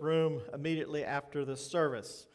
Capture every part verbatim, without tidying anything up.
room immediately after the service.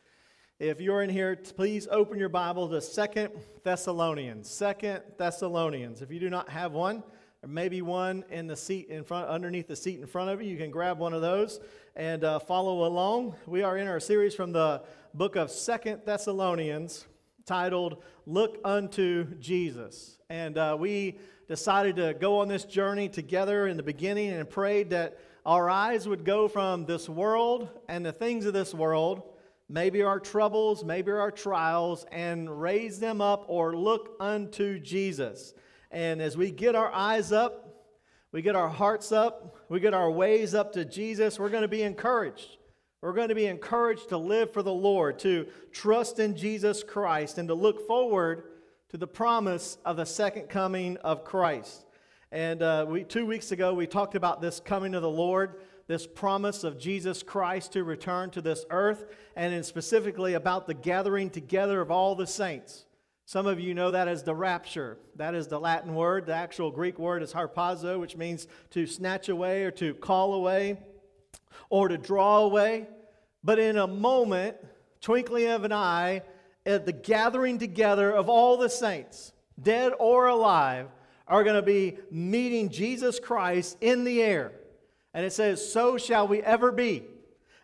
If you're in here, please open your Bible to Second Thessalonians. Second Thessalonians. If you do not have one, or maybe one in the seat in front, underneath the seat in front of you, you can grab one of those and uh, follow along. We are in our series from the book of Second Thessalonians titled Look Unto Jesus. And uh, we decided to go on this journey together in the beginning and prayed that our eyes would go from this world and the things of this world, maybe our troubles, maybe our trials, and raise them up or look unto Jesus. And as we get our eyes up, we get our hearts up, we get our ways up to Jesus, we're going to be encouraged. We're going to be encouraged to live for the Lord, to trust in Jesus Christ, and to look forward to the promise of the second coming of Christ. And uh, we, two weeks ago, we talked about this coming of the Lord, this promise of Jesus Christ to return to this earth, and specifically about the gathering together of all the saints. Some of you know that as the rapture. That is the Latin word. The actual Greek word is harpazo, which means to snatch away or to call away or to draw away. But in a moment, twinkling of an eye, at the gathering together of all the saints, dead or alive, are going to be meeting Jesus Christ in the air. And it says, so shall we ever be.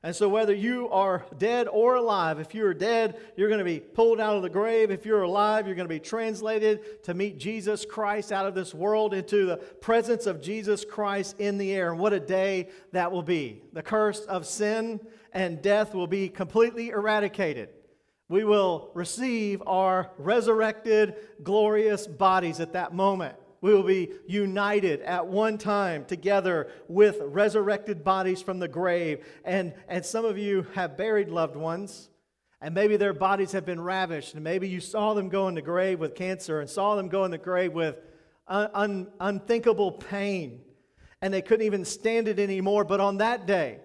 And so whether you are dead or alive, if you're dead, you're going to be pulled out of the grave. If you're alive, you're going to be translated to meet Jesus Christ out of this world into the presence of Jesus Christ in the air. And what a day that will be. The curse of sin and death will be completely eradicated. We will receive our resurrected, glorious bodies at that moment. We will be united at one time together with resurrected bodies from the grave. And, and some of you have buried loved ones, and maybe their bodies have been ravished, and maybe you saw them go in the grave with cancer and saw them go in the grave with un, un, unthinkable pain, and they couldn't even stand it anymore. But on that day,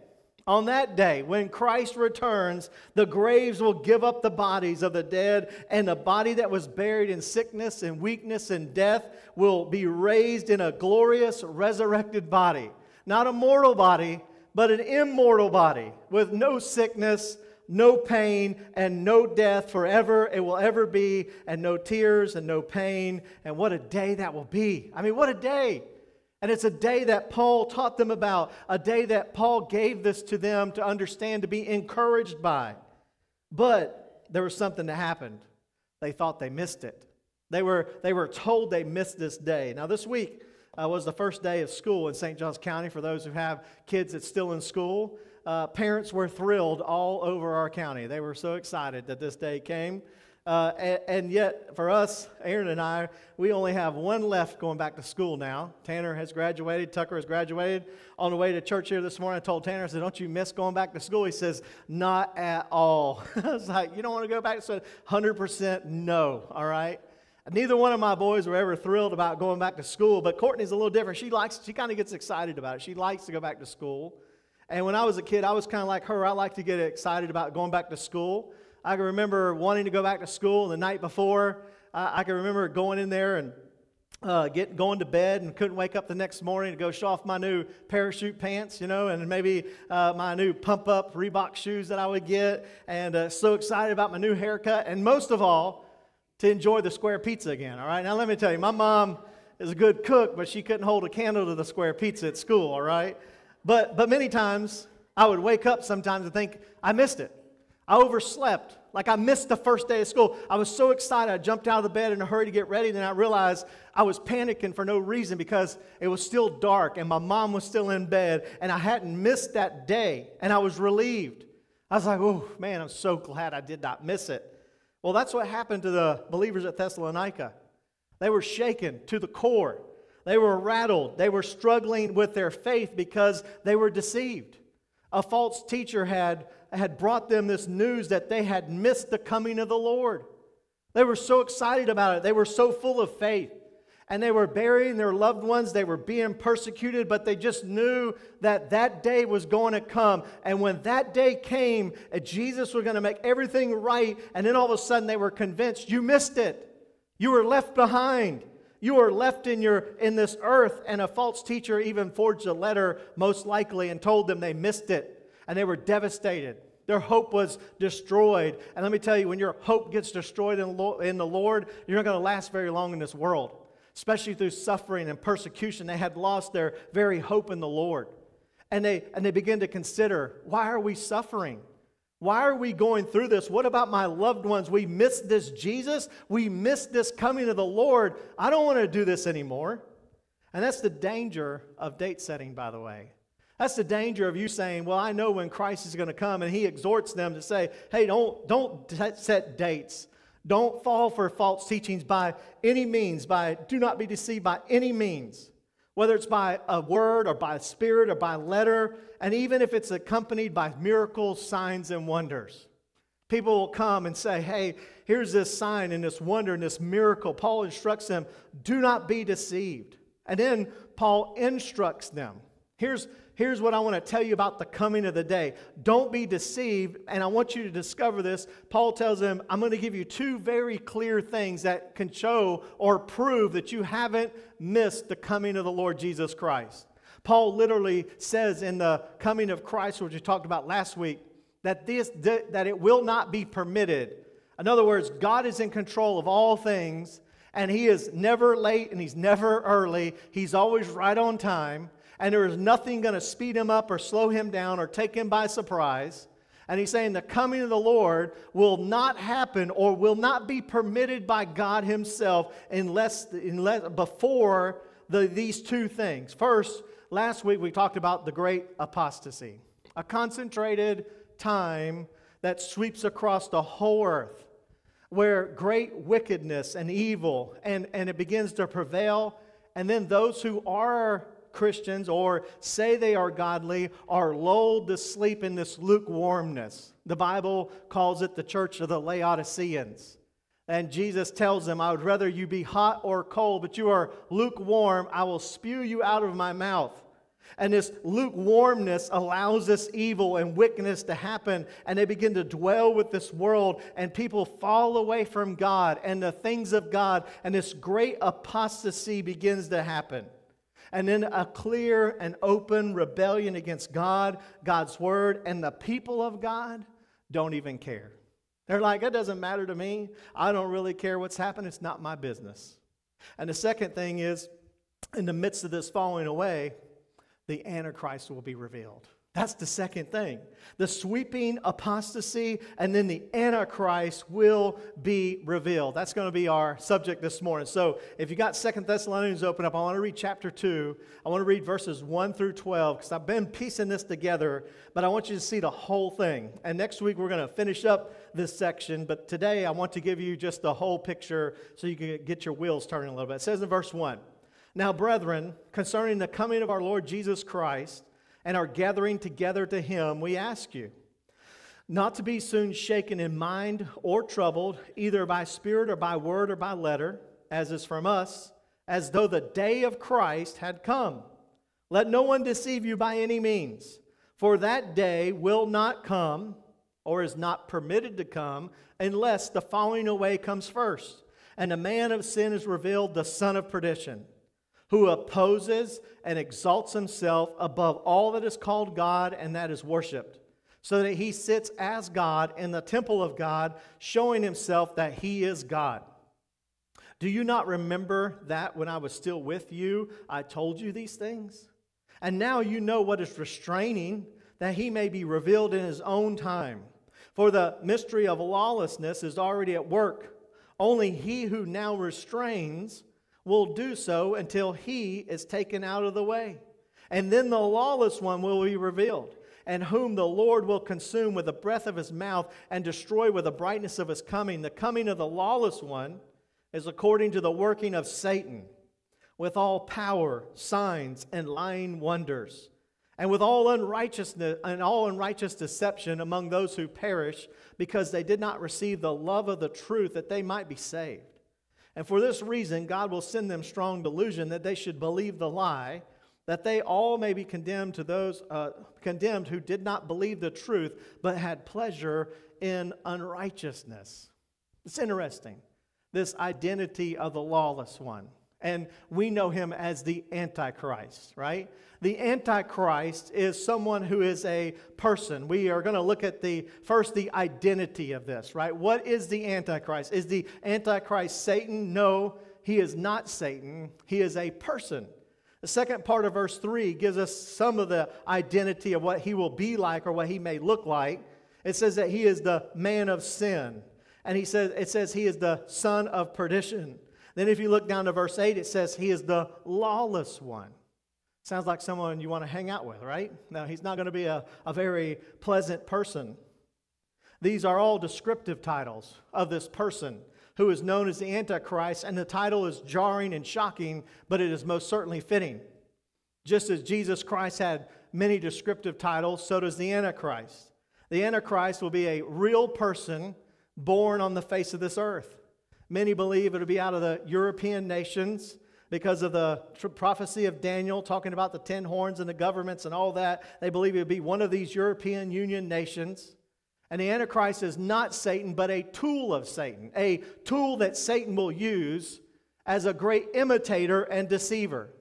on that day, when Christ returns, the graves will give up the bodies of the dead, and the body that was buried in sickness and weakness and death will be raised in a glorious resurrected body. Not a mortal body, but an immortal body with no sickness, no pain, and no death forever. It will ever be, and no tears and no pain. And what a day that will be. I mean, what a day. And it's a day that Paul taught them about, a day that Paul gave this to them to understand, to be encouraged by. But there was something that happened. They thought they missed it. They were, they were told they missed this day. Now, this week uh, was the first day of school in Saint John's County. For those who have kids that's still in school, uh, parents were thrilled all over our county. They were so excited that this day came. Uh, and, and yet, for us, Aaron and I, we only have one left going back to school now. Tanner has graduated. Tucker has graduated. On the way to church here this morning, I told Tanner, I said, don't you miss going back to school? He says, not at all. I was like, you don't want to go back? So one hundred percent no, all right? Neither one of my boys were ever thrilled about going back to school, but Courtney's a little different. She likes, she kind of gets excited about it. She likes to go back to school. And when I was a kid, I was kind of like her. I like to get excited about going back to school. I can remember wanting to go back to school the night before. Uh, I can remember going in there and uh, get, going to bed and couldn't wake up the next morning to go show off my new parachute pants, you know, and maybe uh, my new pump-up Reebok shoes that I would get, and uh, so excited about my new haircut, and most of all, to enjoy the square pizza again, all right? Now, let me tell you, my mom is a good cook, but she couldn't hold a candle to the square pizza at school, all right? But, but many times, I would wake up sometimes and think, I missed it. I overslept, like I missed the first day of school. I was so excited, I jumped out of the bed in a hurry to get ready, then I realized I was panicking for no reason because it was still dark and my mom was still in bed and I hadn't missed that day, and I was relieved. I was like, oh man, I'm so glad I did not miss it. Well, that's what happened to the believers at Thessalonica. They were shaken to the core. They were rattled. They were struggling with their faith because they were deceived. A false teacher had had brought them this news that they had missed the coming of the Lord. They were so excited about it. They were so full of faith. And they were burying their loved ones. They were being persecuted, but they just knew that that day was going to come. And when that day came, Jesus was going to make everything right. And then all of a sudden they were convinced, you missed it. You were left behind. You are left in your in this earth, and a false teacher even forged a letter, most likely, and told them they missed it. and they were devastated. Their hope was destroyed. And let me tell you, when your hope gets destroyed in the Lord, you're not going to last very long in this world, especially through suffering and persecution. They had lost their very hope in the Lord. And they, and they begin to consider, why are we suffering? Why are we going through this? What about my loved ones? We missed this Jesus. We missed this coming of the Lord. I don't want to do this anymore. And that's the danger of date setting, by the way. That's the danger of you saying, well, I know when Christ is going to come, and he exhorts them to say, hey, don't, don't set dates. Don't fall for false teachings by any means. By do not be deceived by any means, whether it's by a word or by a spirit or by letter, and even if it's accompanied by miracles, signs, and wonders. People will come and say, hey, here's this sign and this wonder and this miracle. Paul instructs them, do not be deceived. And then Paul instructs them. Here's Here's what I want to tell you about the coming of the day. Don't be deceived, and I want you to discover this. Paul tells them, I'm going to give you two very clear things that can show or prove that you haven't missed the coming of the Lord Jesus Christ. Paul literally says in the coming of Christ, which we talked about last week, that, this, that it will not be permitted. In other words, God is in control of all things, and he is never late, and he's never early. He's always right on time. And there is nothing going to speed him up or slow him down or take him by surprise. And he's saying the coming of the Lord will not happen or will not be permitted by God himself unless, unless before the, these two things. First, last week we talked about the great apostasy, a concentrated time that sweeps across the whole earth where great wickedness and evil, and, and it begins to prevail. And then those who are Christians or say they are godly are lulled to sleep in this lukewarmness. The Bible calls it the church of the Laodiceans. And Jesus tells them, I would rather you be hot or cold, but you are lukewarm. I will spew you out of my mouth. And this lukewarmness allows this evil and wickedness to happen, and they begin to dwell with this world, and people fall away from God and the things of God, and this great apostasy begins to happen. And then a clear and open rebellion against God, God's word, and the people of God don't even care. They're like, it doesn't matter to me. I don't really care what's happened. It's not my business. And the second thing is, in the midst of this falling away, the Antichrist will be revealed. That's the second thing. The sweeping apostasy, and then the Antichrist will be revealed. That's going to be our subject this morning. So if you got Second Thessalonians open up, I want to read chapter two. I want to read verses one through twelve because I've been piecing this together, but I want you to see the whole thing. And next week we're going to finish up this section, but today I want to give you just the whole picture so you can get your wheels turning a little bit. It says in verse one, now, brethren, concerning the coming of our Lord Jesus Christ, and are gathering together to him, we ask you, not to be soon shaken in mind or troubled, either by spirit or by word or by letter, as is from us, as though the day of Christ had come. Let no one deceive you by any means, for that day will not come, or is not permitted to come, unless the falling away comes first, and the man of sin is revealed, the son of perdition, who opposes and exalts himself above all that is called God and that is worshipped, so that he sits as God in the temple of God, showing himself that he is God. Do you not remember that when I was still with you, I told you these things? And now you know what is restraining, that he may be revealed in his own time. For the mystery of lawlessness is already at work. Only he who now restrains will do so until he is taken out of the way. And then the lawless one will be revealed, and whom the Lord will consume with the breath of his mouth and destroy with the brightness of his coming. The coming of the lawless one is according to the working of Satan, with all power, signs, and lying wonders, and with all unrighteousness and all unrighteous deception among those who perish, because they did not receive the love of the truth that they might be saved. And for this reason, God will send them strong delusion that they should believe the lie, that they all may be condemned to those uh, condemned who did not believe the truth, but had pleasure in unrighteousness. It's interesting, this identity of the lawless one. And we know him as the Antichrist, right? The Antichrist is someone who is a person. We are going to look at the first, the identity of this, right? What is the Antichrist? Is the Antichrist Satan? No, he is not Satan. He is a person. The second part of verse three gives us some of the identity of what he will be like or what he may look like. It says that he is the man of sin. And he says, it says he is the son of perdition. Then if you look down to verse eight, it says he is the lawless one. Sounds like someone you want to hang out with, right? No, he's not going to be a, a very pleasant person. These are all descriptive titles of this person who is known as the Antichrist, and the title is jarring and shocking, but it is most certainly fitting. Just as Jesus Christ had many descriptive titles, so does the Antichrist. The Antichrist will be a real person born on the face of this earth. Many believe it'll be out of the European nations because of the tr- prophecy of Daniel talking about the ten horns and the governments and all that. They believe it'll be one of these European Union nations. And the Antichrist is not Satan, but a tool of Satan, a tool that Satan will use as a great imitator and deceiver.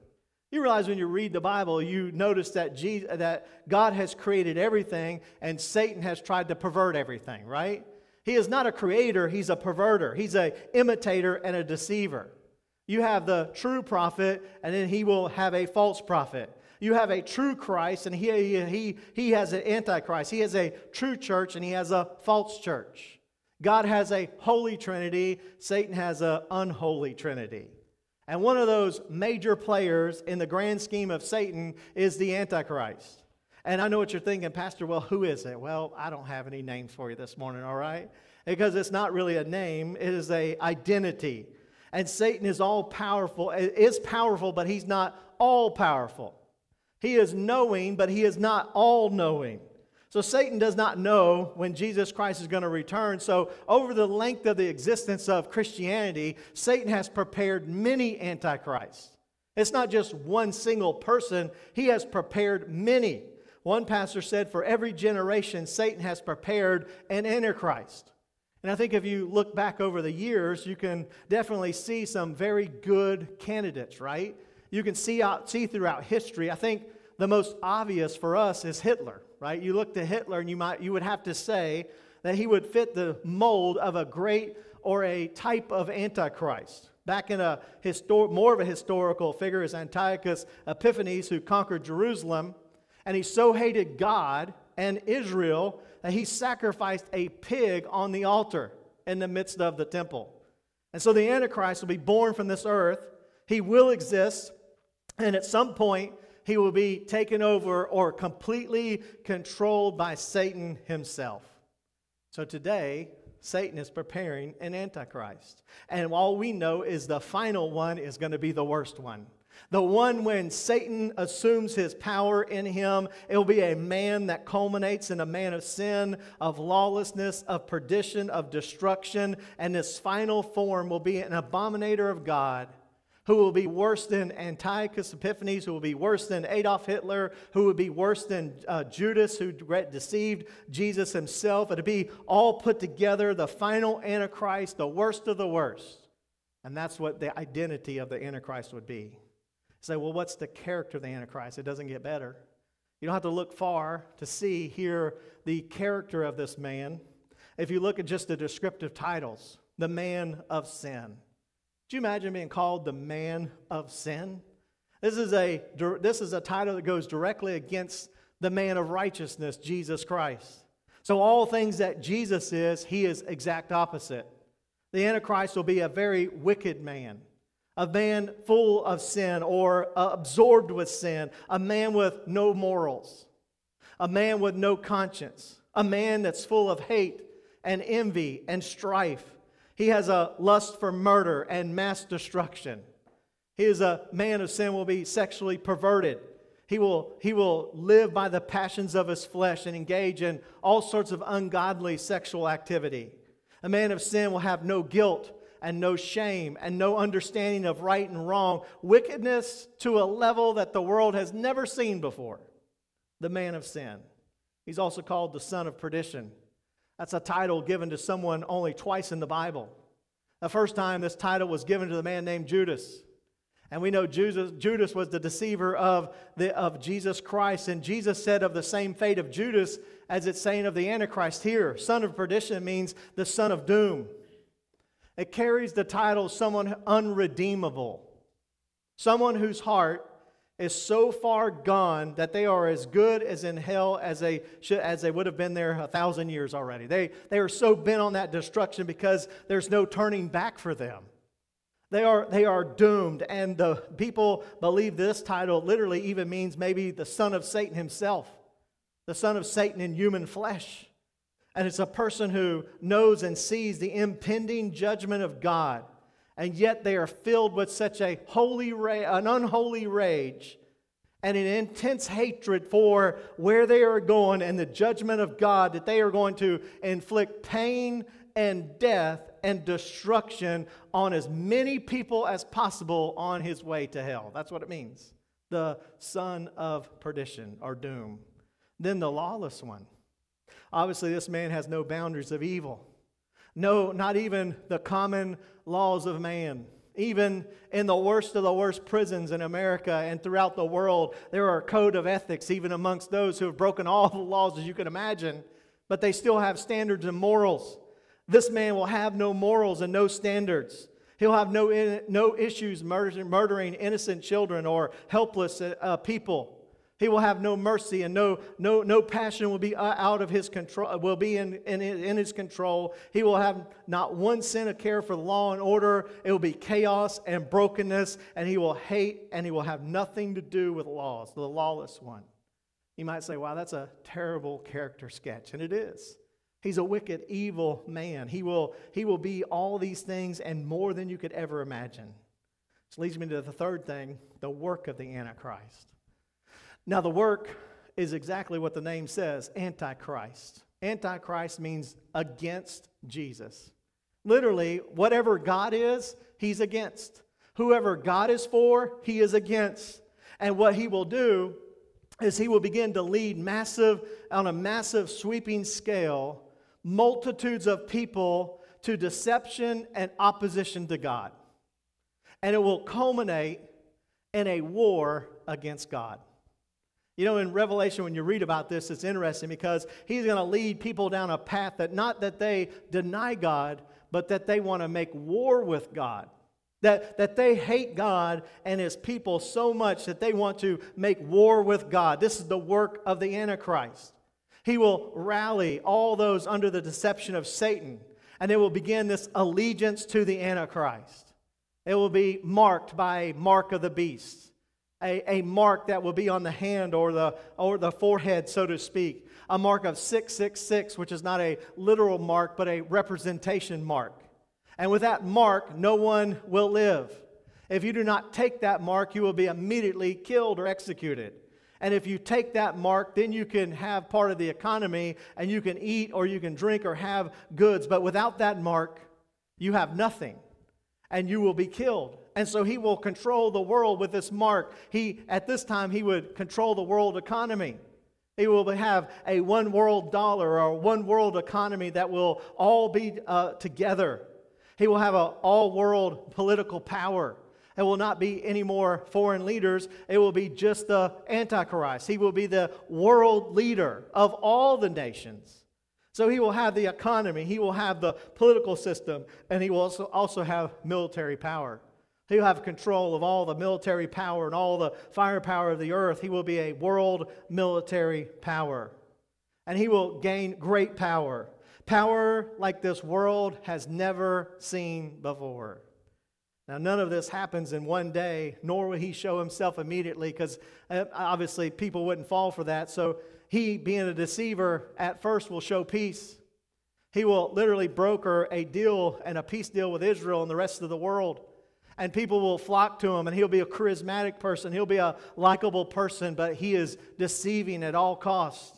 You realize when you read the Bible, you notice that Jesus, that God has created everything and Satan has tried to pervert everything, right? He is not a creator, he's a perverter. He's an imitator and a deceiver. You have the true prophet, and then he will have a false prophet. You have a true Christ, and he, he, he, he has an antichrist. He has a true church, and he has a false church. God has a holy trinity. Satan has an unholy trinity. And one of those major players in the grand scheme of Satan is the Antichrist. And I know what you're thinking, Pastor, well, who is it? Well, I don't have any names for you this morning, all right? Because it's not really a name, it is an identity. And Satan is all powerful, is powerful, but he's not all powerful. He is knowing, but he is not all knowing. So Satan does not know when Jesus Christ is going to return. So over the length of the existence of Christianity, Satan has prepared many antichrists. It's not just one single person, he has prepared many. One pastor said, for every generation, Satan has prepared an Antichrist. And I think if you look back over the years, you can definitely see some very good candidates, right? You can see out, see throughout history. I think the most obvious for us is Hitler, right? You look to Hitler and you might you would have to say that he would fit the mold of a great or a type of Antichrist. Back in a histor- more of a historical figure is Antiochus Epiphanes, who conquered Jerusalem. And he so hated God and Israel that he sacrificed a pig on the altar in the midst of the temple. And so the Antichrist will be born from this earth. He will exist. And at some point, he will be taken over or completely controlled by Satan himself. So today, Satan is preparing an Antichrist. And all we know is the final one is going to be the worst one. The one when Satan assumes his power in him, it will be a man that culminates in a man of sin, of lawlessness, of perdition, of destruction. And this final form will be an abominator of God who will be worse than Antiochus Epiphanes, who will be worse than Adolf Hitler, who will be worse than uh, Judas, who deceived Jesus himself. It will be all put together, the final Antichrist, the worst of the worst. And that's what the identity of the Antichrist would be. Say, well, what's the character of the Antichrist? It doesn't get better. You don't have to look far to see here the character of this man. If you look at just the descriptive titles, the man of sin. Do you imagine being called the man of sin? This is a, this is a title that goes directly against the man of righteousness, Jesus Christ. So all things that Jesus is, he is exact opposite. The Antichrist will be a very wicked man. A man full of sin or uh, absorbed with sin. A man with no morals. A man with no conscience. A man that's full of hate and envy and strife. He has a lust for murder and mass destruction. He is a man of sin, will be sexually perverted. He will, he will live by the passions of his flesh and engage in all sorts of ungodly sexual activity. A man of sin will have no guilt and no shame, and no understanding of right and wrong. Wickedness to a level that the world has never seen before. The man of sin. He's also called the son of perdition. That's a title given to someone only twice in the Bible. The first time this title was given to the man named Judas. And we know Judas, Judas was the deceiver of, the, of Jesus Christ. And Jesus said of the same fate of Judas as it's saying of the Antichrist here. Son of perdition means the son of doom. It carries the title someone unredeemable. Someone whose heart is so far gone that they are as good as in hell as they, should, as they would have been there a thousand years already. They, they are so bent on that destruction because there's no turning back for them. They are, they are doomed, and the people believe this title literally even means maybe the son of Satan himself, the son of Satan in human flesh. And it's a person who knows and sees the impending judgment of God, and yet they are filled with such a holy, ra- an unholy rage and an intense hatred for where they are going and the judgment of God that they are going to inflict pain and death and destruction on as many people as possible on his way to hell. That's what it means. The son of perdition or doom. Then the lawless one. Obviously, this man has no boundaries of evil. No, not even the common laws of man. Even in the worst of the worst prisons in America and throughout the world, there are codes of ethics even amongst those who have broken all the laws as you can imagine, but they still have standards and morals. This man will have no morals and no standards. He'll have no, in, no issues murder, murdering innocent children or helpless uh, people. He will have no mercy, and no no no passion will be out of his control. Will be in, in in his control. He will have not one cent of care for law and order. It will be chaos and brokenness, and he will hate, and he will have nothing to do with laws. The lawless one. You might say, "Wow, that's a terrible character sketch," and it is. He's a wicked, evil man. He will, he will be all these things and more than you could ever imagine. Which leads me to the third thing, the work of the Antichrist. Now, the work is exactly what the name says, Antichrist. Antichrist means against Jesus. Literally, whatever God is, he's against. Whoever God is for, he is against. And what he will do is he will begin to lead massive, on a massive sweeping scale, multitudes of people to deception and opposition to God. And it will culminate in a war against God. You know, in Revelation, when you read about this, it's interesting because he's going to lead people down a path that not that they deny God, but that they want to make war with God. That, that they hate God and his people so much that they want to make war with God. This is the work of the Antichrist. He will rally all those under the deception of Satan, and they will begin this allegiance to the Antichrist. It will be marked by a mark of the beast, a, a mark that will be on the hand or the, or the forehead, so to speak, a mark of six six six, which is not a literal mark, but a representation mark. And with that mark, no one will live. If you do not take that mark, you will be immediately killed or executed. And if you take that mark, then you can have part of the economy, and you can eat or you can drink or have goods. But without that mark, you have nothing, and you will be killed. And so he will control the world with this mark. He, at this time, he would control the world economy. He will have a one world dollar or one world economy that will all be uh, together. He will have an all-world political power. It will not be any more foreign leaders. It will be just the Antichrist. He will be the world leader of all the nations. So he will have the economy. He will have the political system. And he will also, also have military power. He will have control of all the military power and all the firepower of the earth. He will be a world military power. And he will gain great power. Power like this world has never seen before. Now, none of this happens in one day, nor will he show himself immediately, because obviously people wouldn't fall for that. So he, being a deceiver, at first will show peace. He will literally broker a deal and a peace deal with Israel and the rest of the world. And people will flock to him, and he'll be a charismatic person. He'll be a likable person, but he is deceiving at all costs.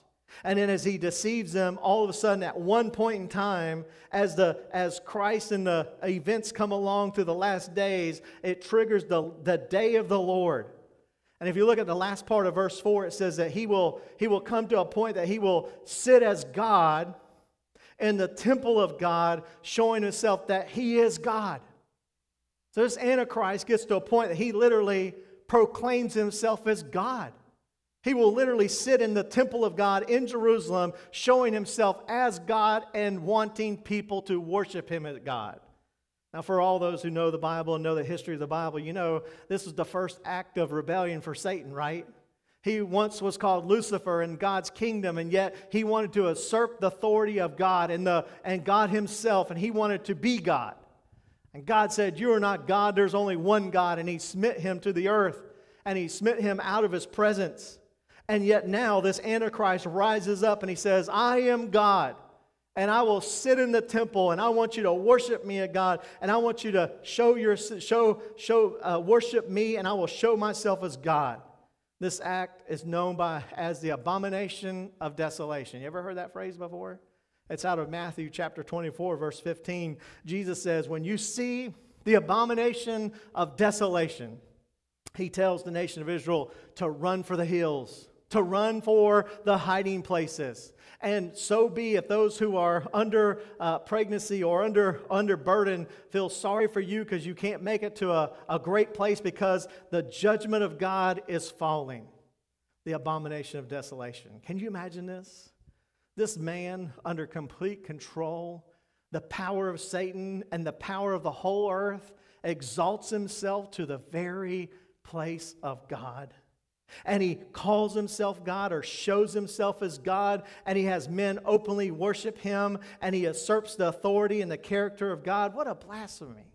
And then as he deceives them, all of a sudden at one point in time, as the as Christ and the events come along through the last days, it triggers the, the day of the Lord. And if you look at the last part of verse four, it says that he will, he will come to a point that he will sit as God in the temple of God, showing himself that he is God. So this Antichrist gets to a point that he literally proclaims himself as God. He will literally sit in the temple of God in Jerusalem, showing himself as God and wanting people to worship him as God. Now, for all those who know the Bible and know the history of the Bible, you know this is the first act of rebellion for Satan, right? He once was called Lucifer in God's kingdom, and yet he wanted to usurp the authority of God and, the, and God himself, and he wanted to be God. And God said, "You are not God, there's only one God," and he smit him to the earth, and he smit him out of his presence. And yet now this Antichrist rises up and he says, "I am God, and I will sit in the temple, and I want you to worship me as God, and I want you to show your, show, show, uh, worship me, and I will show myself as God." This act is known by as the abomination of desolation. You ever heard that phrase before? It's out of Matthew chapter twenty-four, verse fifteen. Jesus says, "When you see the abomination of desolation," he tells the nation of Israel to run for the hills, to run for the hiding places. And so be if those who are under uh, pregnancy or under, under burden feel sorry for you because you can't make it to a, a great place because the judgment of God is falling. The abomination of desolation. Can you imagine this? This man under complete control, the power of Satan and the power of the whole earth, exalts himself to the very place of God. And he calls himself God or shows himself as God, and he has men openly worship him, and he usurps the authority and the character of God. What a blasphemy.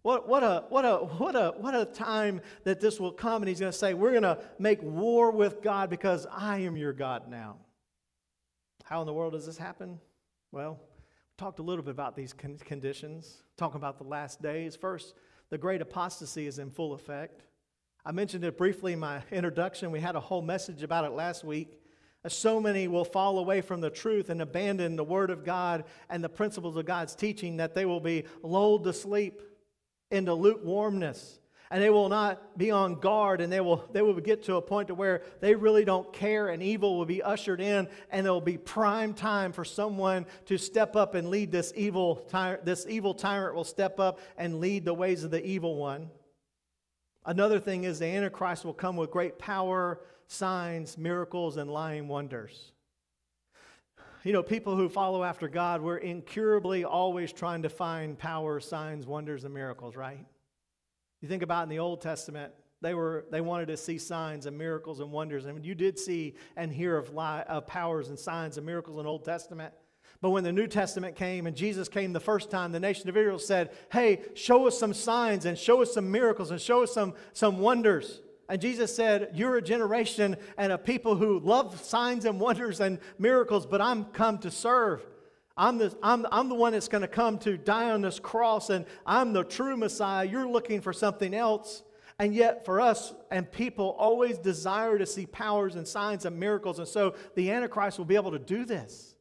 What, what, a, what, a, what, a, what a time that this will come, and he's going to say, "We're going to make war with God because I am your God now." How in the world does this happen? Well, we talked a little bit about these con conditions, talking about the last days. First, the great apostasy is in full effect. I mentioned it briefly in my introduction. We had a whole message about it last week. So many will fall away from the truth and abandon the Word of God and the principles of God's teaching that they will be lulled to sleep into lukewarmness. And they will not be on guard, and they will, they will get to a point to where they really don't care, and evil will be ushered in, and it will be prime time for someone to step up and lead this evil tyrant. This evil tyrant will step up and lead the ways of the evil one. Another thing is the Antichrist will come with great power, signs, miracles, and lying wonders. You know, people who follow after God, we're incurably always trying to find power, signs, wonders, and miracles, right? You think about in the Old Testament, they were they wanted to see signs and miracles and wonders. I mean, you did see and hear of, lie, of powers and signs and miracles in the Old Testament. But when the New Testament came and Jesus came the first time, the nation of Israel said, "Hey, show us some signs and show us some miracles and show us some, some wonders." And Jesus said, "You're a generation and a people who love signs and wonders and miracles, but I'm come to serve. I'm the, I'm, I'm the one that's going to come to die on this cross, and I'm the true Messiah. You're looking for something else." And yet for us and people always desire to see powers and signs and miracles. And so the Antichrist will be able to do this.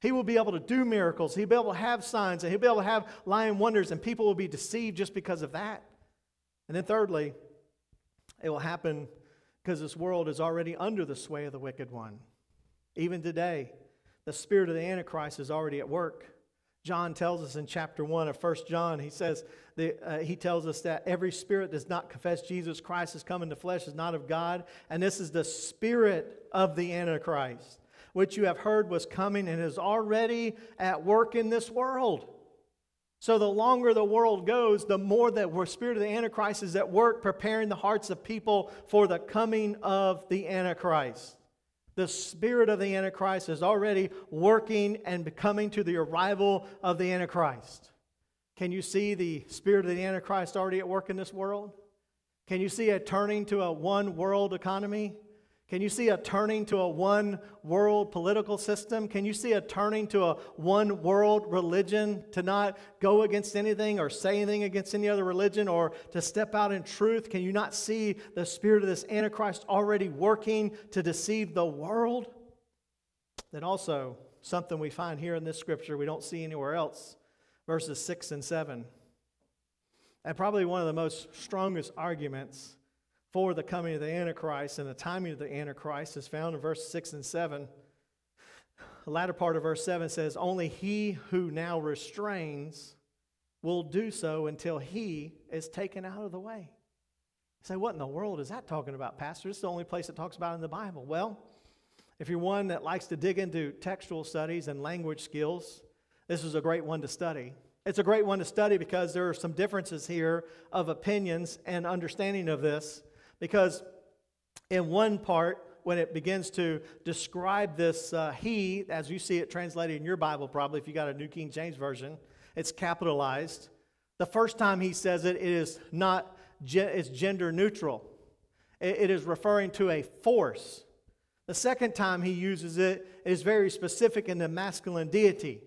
He will be able to do miracles. He'll be able to have signs, and he'll be able to have lying wonders, and people will be deceived just because of that. And then thirdly, it will happen because this world is already under the sway of the wicked one. Even today, the spirit of the Antichrist is already at work. John tells us in chapter one of First John, he says, the, uh, he tells us that every spirit that does not confess Jesus Christ has come into flesh is not of God, and this is the spirit of the Antichrist, which you have heard was coming and is already at work in this world. So the longer the world goes, the more that the spirit of the Antichrist is at work preparing the hearts of people for the coming of the Antichrist. The spirit of the Antichrist is already working and coming to the arrival of the Antichrist. Can you see the spirit of the Antichrist already at work in this world? Can you see a turning to a one-world economy? Can you see a turning to a one-world political system? Can you see a turning to a one-world religion, to not go against anything or say anything against any other religion or to step out in truth? Can you not see the spirit of this Antichrist already working to deceive the world? Then also, something we find here in this scripture we don't see anywhere else, verses six and seven. And probably one of the most strongest arguments for the coming of the Antichrist and the timing of the Antichrist is found in verse six and seven. The latter part of verse seven says, "Only he who now restrains will do so until he is taken out of the way. You say, what in the world is that talking about, Pastor? This is the only place it talks about in the Bible. Well, if you're one that likes to dig into textual studies and language skills, this is a great one to study. It's a great one to study because there are some differences here of opinions and understanding of this. Because in one part, when it begins to describe this uh, he, as you see it translated in your Bible probably, if you got a New King James Version, it's capitalized. The first time he says it, it is not, it's gender neutral. It, it is referring to a force. The second time he uses it, it is very specific in the masculine deity,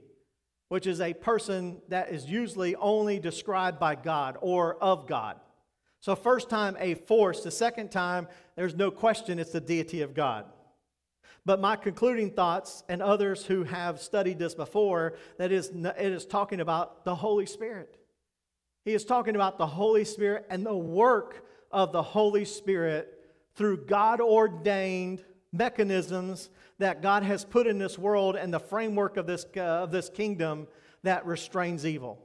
which is a person that is usually only described by God or of God. So first time, a force. The second time, there's no question it's the deity of God. But my concluding thoughts, and others who have studied this before, that is, it is talking about the Holy Spirit. He is talking about the Holy Spirit and the work of the Holy Spirit through God-ordained mechanisms that God has put in this world and the framework of this, uh, of this kingdom that restrains evil.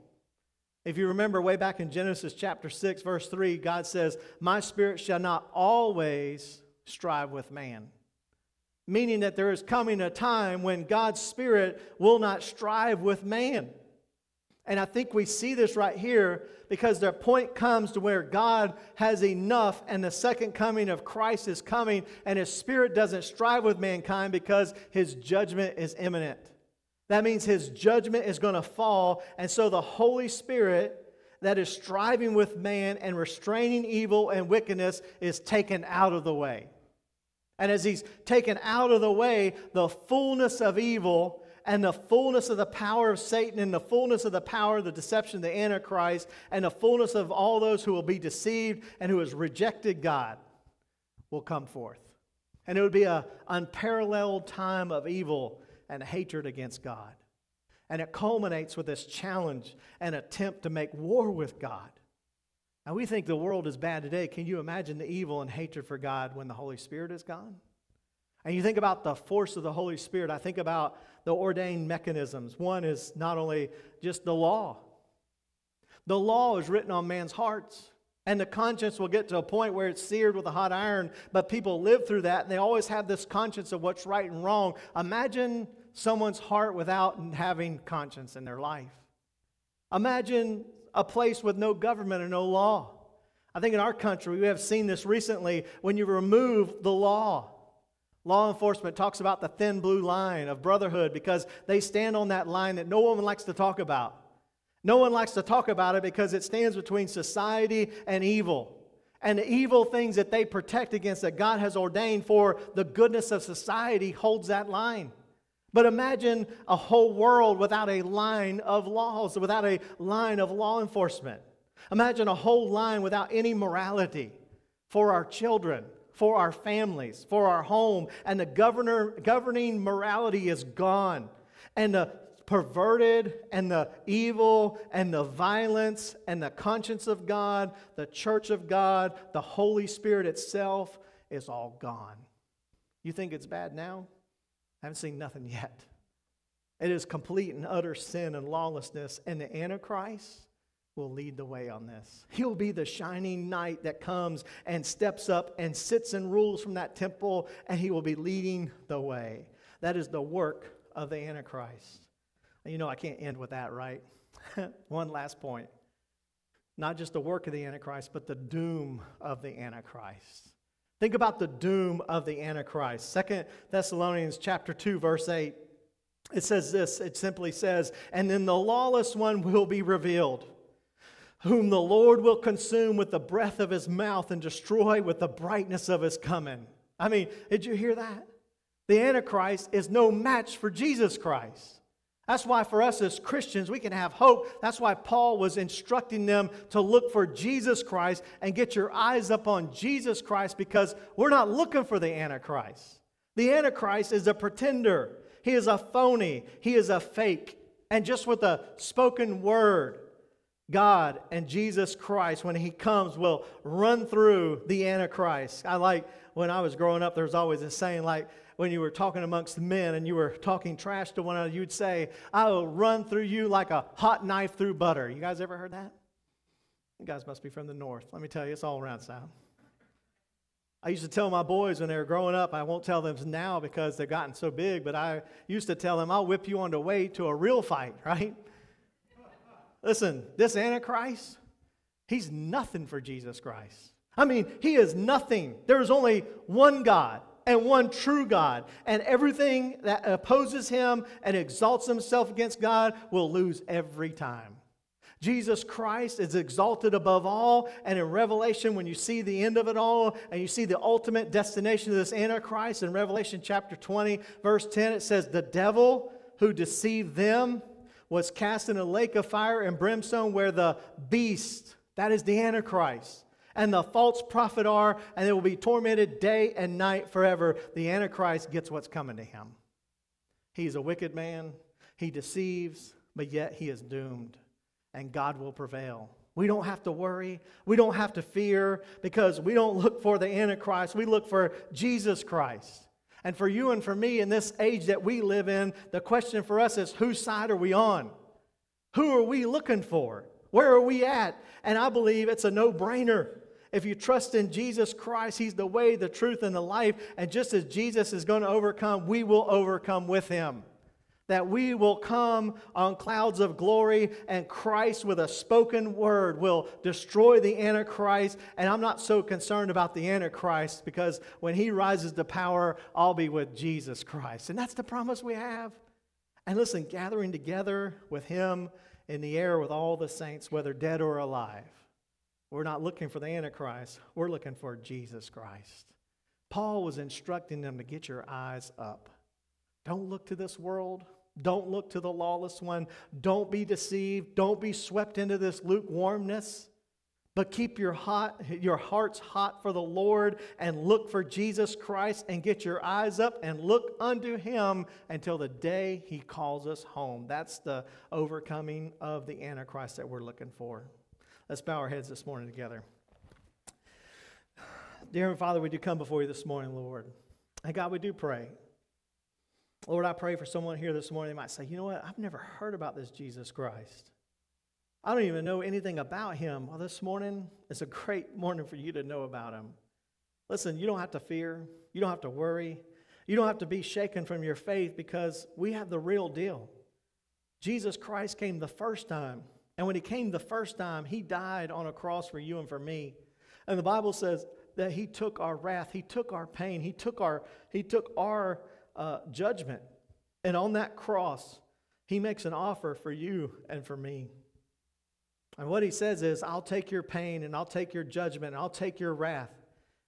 If you remember way back in Genesis chapter six, verse three, God says, "My spirit shall not always strive with man." Meaning that there is coming a time when God's spirit will not strive with man. And I think we see this right here because their point comes to where God has enough and the second coming of Christ is coming and his spirit doesn't strive with mankind because his judgment is imminent. That means his judgment is going to fall, and so the Holy Spirit that is striving with man and restraining evil and wickedness is taken out of the way. And as he's taken out of the way, the fullness of evil and the fullness of the power of Satan and the fullness of the power of the deception of the Antichrist and the fullness of all those who will be deceived and who has rejected God will come forth. And it would be an unparalleled time of evil and hatred against God. And it culminates with this challenge and attempt to make war with God. Now we think the world is bad today. Can you imagine the evil and hatred for God when the Holy Spirit is gone? And you think about the force of the Holy Spirit. I think about the ordained mechanisms. One is not only just the law. The law is written on man's hearts. And the conscience will get to a point where it's seared with a hot iron. But people live through that. And they always have this conscience of what's right and wrong. Imagine someone's heart without having conscience in their life. Imagine a place with no government and no law. I think in our country we have seen this recently when you remove the law. Law enforcement talks about the thin blue line of brotherhood because they stand on that line that no one likes to talk about. No one likes to talk about it because it stands between society and evil. And the evil things that they protect against that God has ordained for the goodness of society holds that line. But imagine a whole world without a line of laws, without a line of law enforcement. Imagine a whole line without any morality for our children, for our families, for our home. And the governor, governing morality is gone. And the perverted and the evil and the violence and the conscience of God, the church of God, the Holy Spirit itself is all gone. You think it's bad now? I haven't seen nothing yet. It is complete and utter sin and lawlessness, and the Antichrist will lead the way on this. He'll be the shining knight that comes and steps up and sits and rules from that temple, and he will be leading the way. That is the work of the Antichrist. You know I can't end with that, right? One last point. Not just the work of the Antichrist, but the doom of the Antichrist. Think about the doom of the Antichrist. Second Thessalonians chapter two, verse eight. It says this, it simply says, "And then the lawless one will be revealed, whom the Lord will consume with the breath of his mouth and destroy with the brightness of his coming." I mean, did you hear that? The Antichrist is no match for Jesus Christ. That's why for us as Christians, we can have hope. That's why Paul was instructing them to look for Jesus Christ and get your eyes up on Jesus Christ, because we're not looking for the Antichrist. The Antichrist is a pretender. He is a phony. He is a fake. And just with a spoken word, God and Jesus Christ, when he comes, will run through the Antichrist. I like when I was growing up, there was always this saying like, when you were talking amongst the men and you were talking trash to one another, you'd say, I will run through you like a hot knife through butter. You guys ever heard that? You guys must be from the north. Let me tell you, it's all around south. I used to tell my boys when they were growing up, I won't tell them now because they've gotten so big, but I used to tell them, I'll whip you on the way to a real fight, right? Listen, this Antichrist, he's nothing for Jesus Christ. I mean, he is nothing. There is only one God and one true God, and everything that opposes him and exalts himself against God will lose every time. Jesus Christ is exalted above all, and in Revelation, when you see the end of it all, and you see the ultimate destination of this Antichrist, in Revelation chapter twenty, verse ten, it says, the devil who deceived them was cast in a lake of fire and brimstone where the beast, that is the Antichrist, and the false prophet are, and they will be tormented day and night forever. The Antichrist gets what's coming to him. He's a wicked man, he deceives, but yet he is doomed. And God will prevail. We don't have to worry. We don't have to fear because we don't look for the Antichrist. We look for Jesus Christ. And for you and for me in this age that we live in, the question for us is, whose side are we on? Who are we looking for? Where are we at? And I believe it's a no-brainer. If you trust in Jesus Christ, He's the way, the truth, and the life. And just as Jesus is going to overcome, we will overcome with Him. That we will come on clouds of glory, and Christ with a spoken word will destroy the Antichrist. And I'm not so concerned about the Antichrist because when he rises to power, I'll be with Jesus Christ. And that's the promise we have. And listen, gathering together with him in the air with all the saints, whether dead or alive. We're not looking for the Antichrist. We're looking for Jesus Christ. Paul was instructing them to get your eyes up. Don't look to this world. Don't look to the lawless one. Don't be deceived. Don't be swept into this lukewarmness. But keep your hot, your hearts hot for the Lord and look for Jesus Christ and get your eyes up and look unto Him until the day He calls us home. That's the overcoming of the Antichrist that we're looking for. Let's bow our heads this morning together. Dear Father, we do come before You this morning, Lord. And God, we do pray. Lord, I pray for someone here this morning. They might say, you know what? I've never heard about this Jesus Christ. I don't even know anything about him. Well, this morning is a great morning for you to know about him. Listen, you don't have to fear. You don't have to worry. You don't have to be shaken from your faith because we have the real deal. Jesus Christ came the first time. And when he came the first time, he died on a cross for you and for me. And the Bible says that he took our wrath. He took our pain. He took our, he took our Uh, judgment. And on that cross, he makes an offer for you and for me. And what he says is, I'll take your pain and I'll take your judgment and I'll take your wrath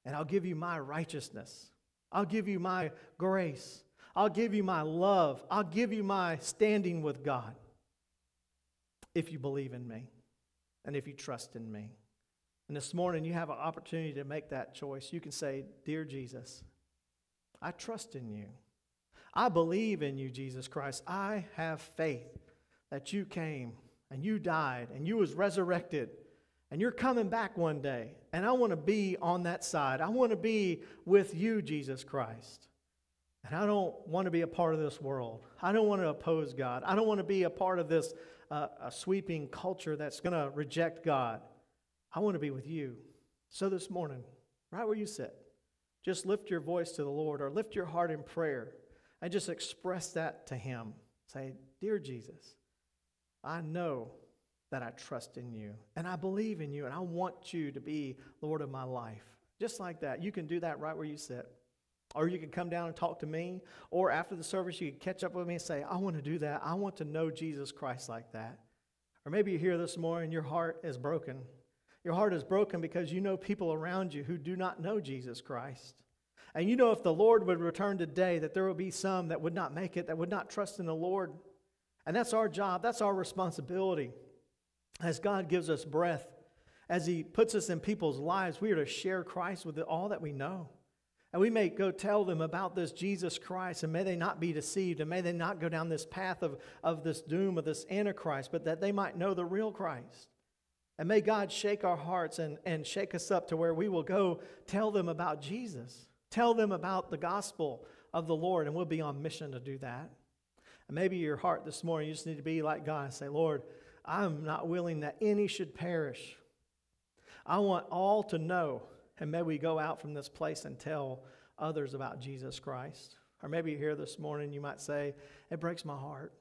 and I'll give you my righteousness. I'll give you my grace. I'll give you my love. I'll give you my standing with God if you believe in me and if you trust in me. And this morning, you have an opportunity to make that choice. You can say, Dear Jesus, I trust in you. I believe in you, Jesus Christ. I have faith that you came and you died and you was resurrected and you're coming back one day. And I want to be on that side. I want to be with you, Jesus Christ. And I don't want to be a part of this world. I don't want to oppose God. I don't want to be a part of this uh, a sweeping culture that's going to reject God. I want to be with you. So this morning, right where you sit, just lift your voice to the Lord or lift your heart in prayer. And just express that to him. Say, Dear Jesus, I know that I trust in you. And I believe in you. And I want you to be Lord of my life. Just like that. You can do that right where you sit. Or you can come down and talk to me. Or after the service, you can catch up with me and say, I want to do that. I want to know Jesus Christ like that. Or maybe you're here this morning, your heart is broken. Your heart is broken because you know people around you who do not know Jesus Christ. And you know if the Lord would return today, that there will be some that would not make it, that would not trust in the Lord. And that's our job. That's our responsibility. As God gives us breath, as He puts us in people's lives, we are to share Christ with all that we know. And we may go tell them about this Jesus Christ, and may they not be deceived, and may they not go down this path of, of this doom, of this Antichrist, but that they might know the real Christ. And may God shake our hearts and, and shake us up to where we will go tell them about Jesus. Tell them about the gospel of the Lord, and we'll be on mission to do that. And maybe your heart this morning, you just need to be like God and say, Lord, I'm not willing that any should perish. I want all to know, and may we go out from this place and tell others about Jesus Christ. Or maybe you're here this morning, you might say, it breaks my heart.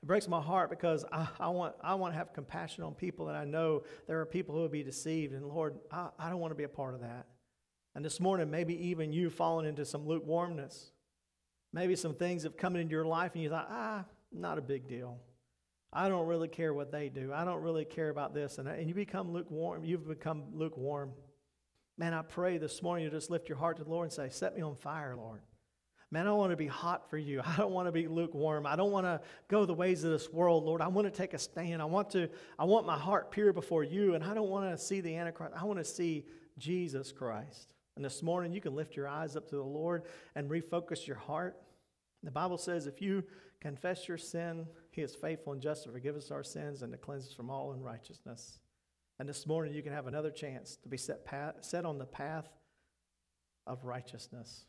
It breaks my heart because I, I want I want to have compassion on people, and I know there are people who will be deceived, and Lord, I, I don't want to be a part of that. And this morning, maybe even you've fallen into some lukewarmness. Maybe some things have come into your life, and you thought, ah, not a big deal. I don't really care what they do. I don't really care about this. And, and you become lukewarm. You've become lukewarm. Man, I pray this morning you just lift your heart to the Lord and say, set me on fire, Lord. Man, I want to be hot for you. I don't want to be lukewarm. I don't want to go the ways of this world, Lord. I want to take a stand. I want to. I want my heart pure before you, and I don't want to see the Antichrist. I want to see Jesus Christ. And this morning, you can lift your eyes up to the Lord and refocus your heart. The Bible says if you confess your sin, He is faithful and just to forgive us our sins and to cleanse us from all unrighteousness. And this morning, you can have another chance to be set, path, set on the path of righteousness.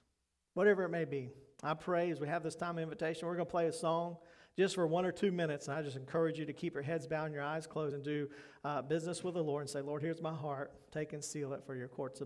Whatever it may be, I pray as we have this time of invitation, we're going to play a song just for one or two minutes. And I just encourage you to keep your heads bowed and your eyes closed and do uh, business with the Lord and say, Lord, here's my heart. Take and seal it for your courts of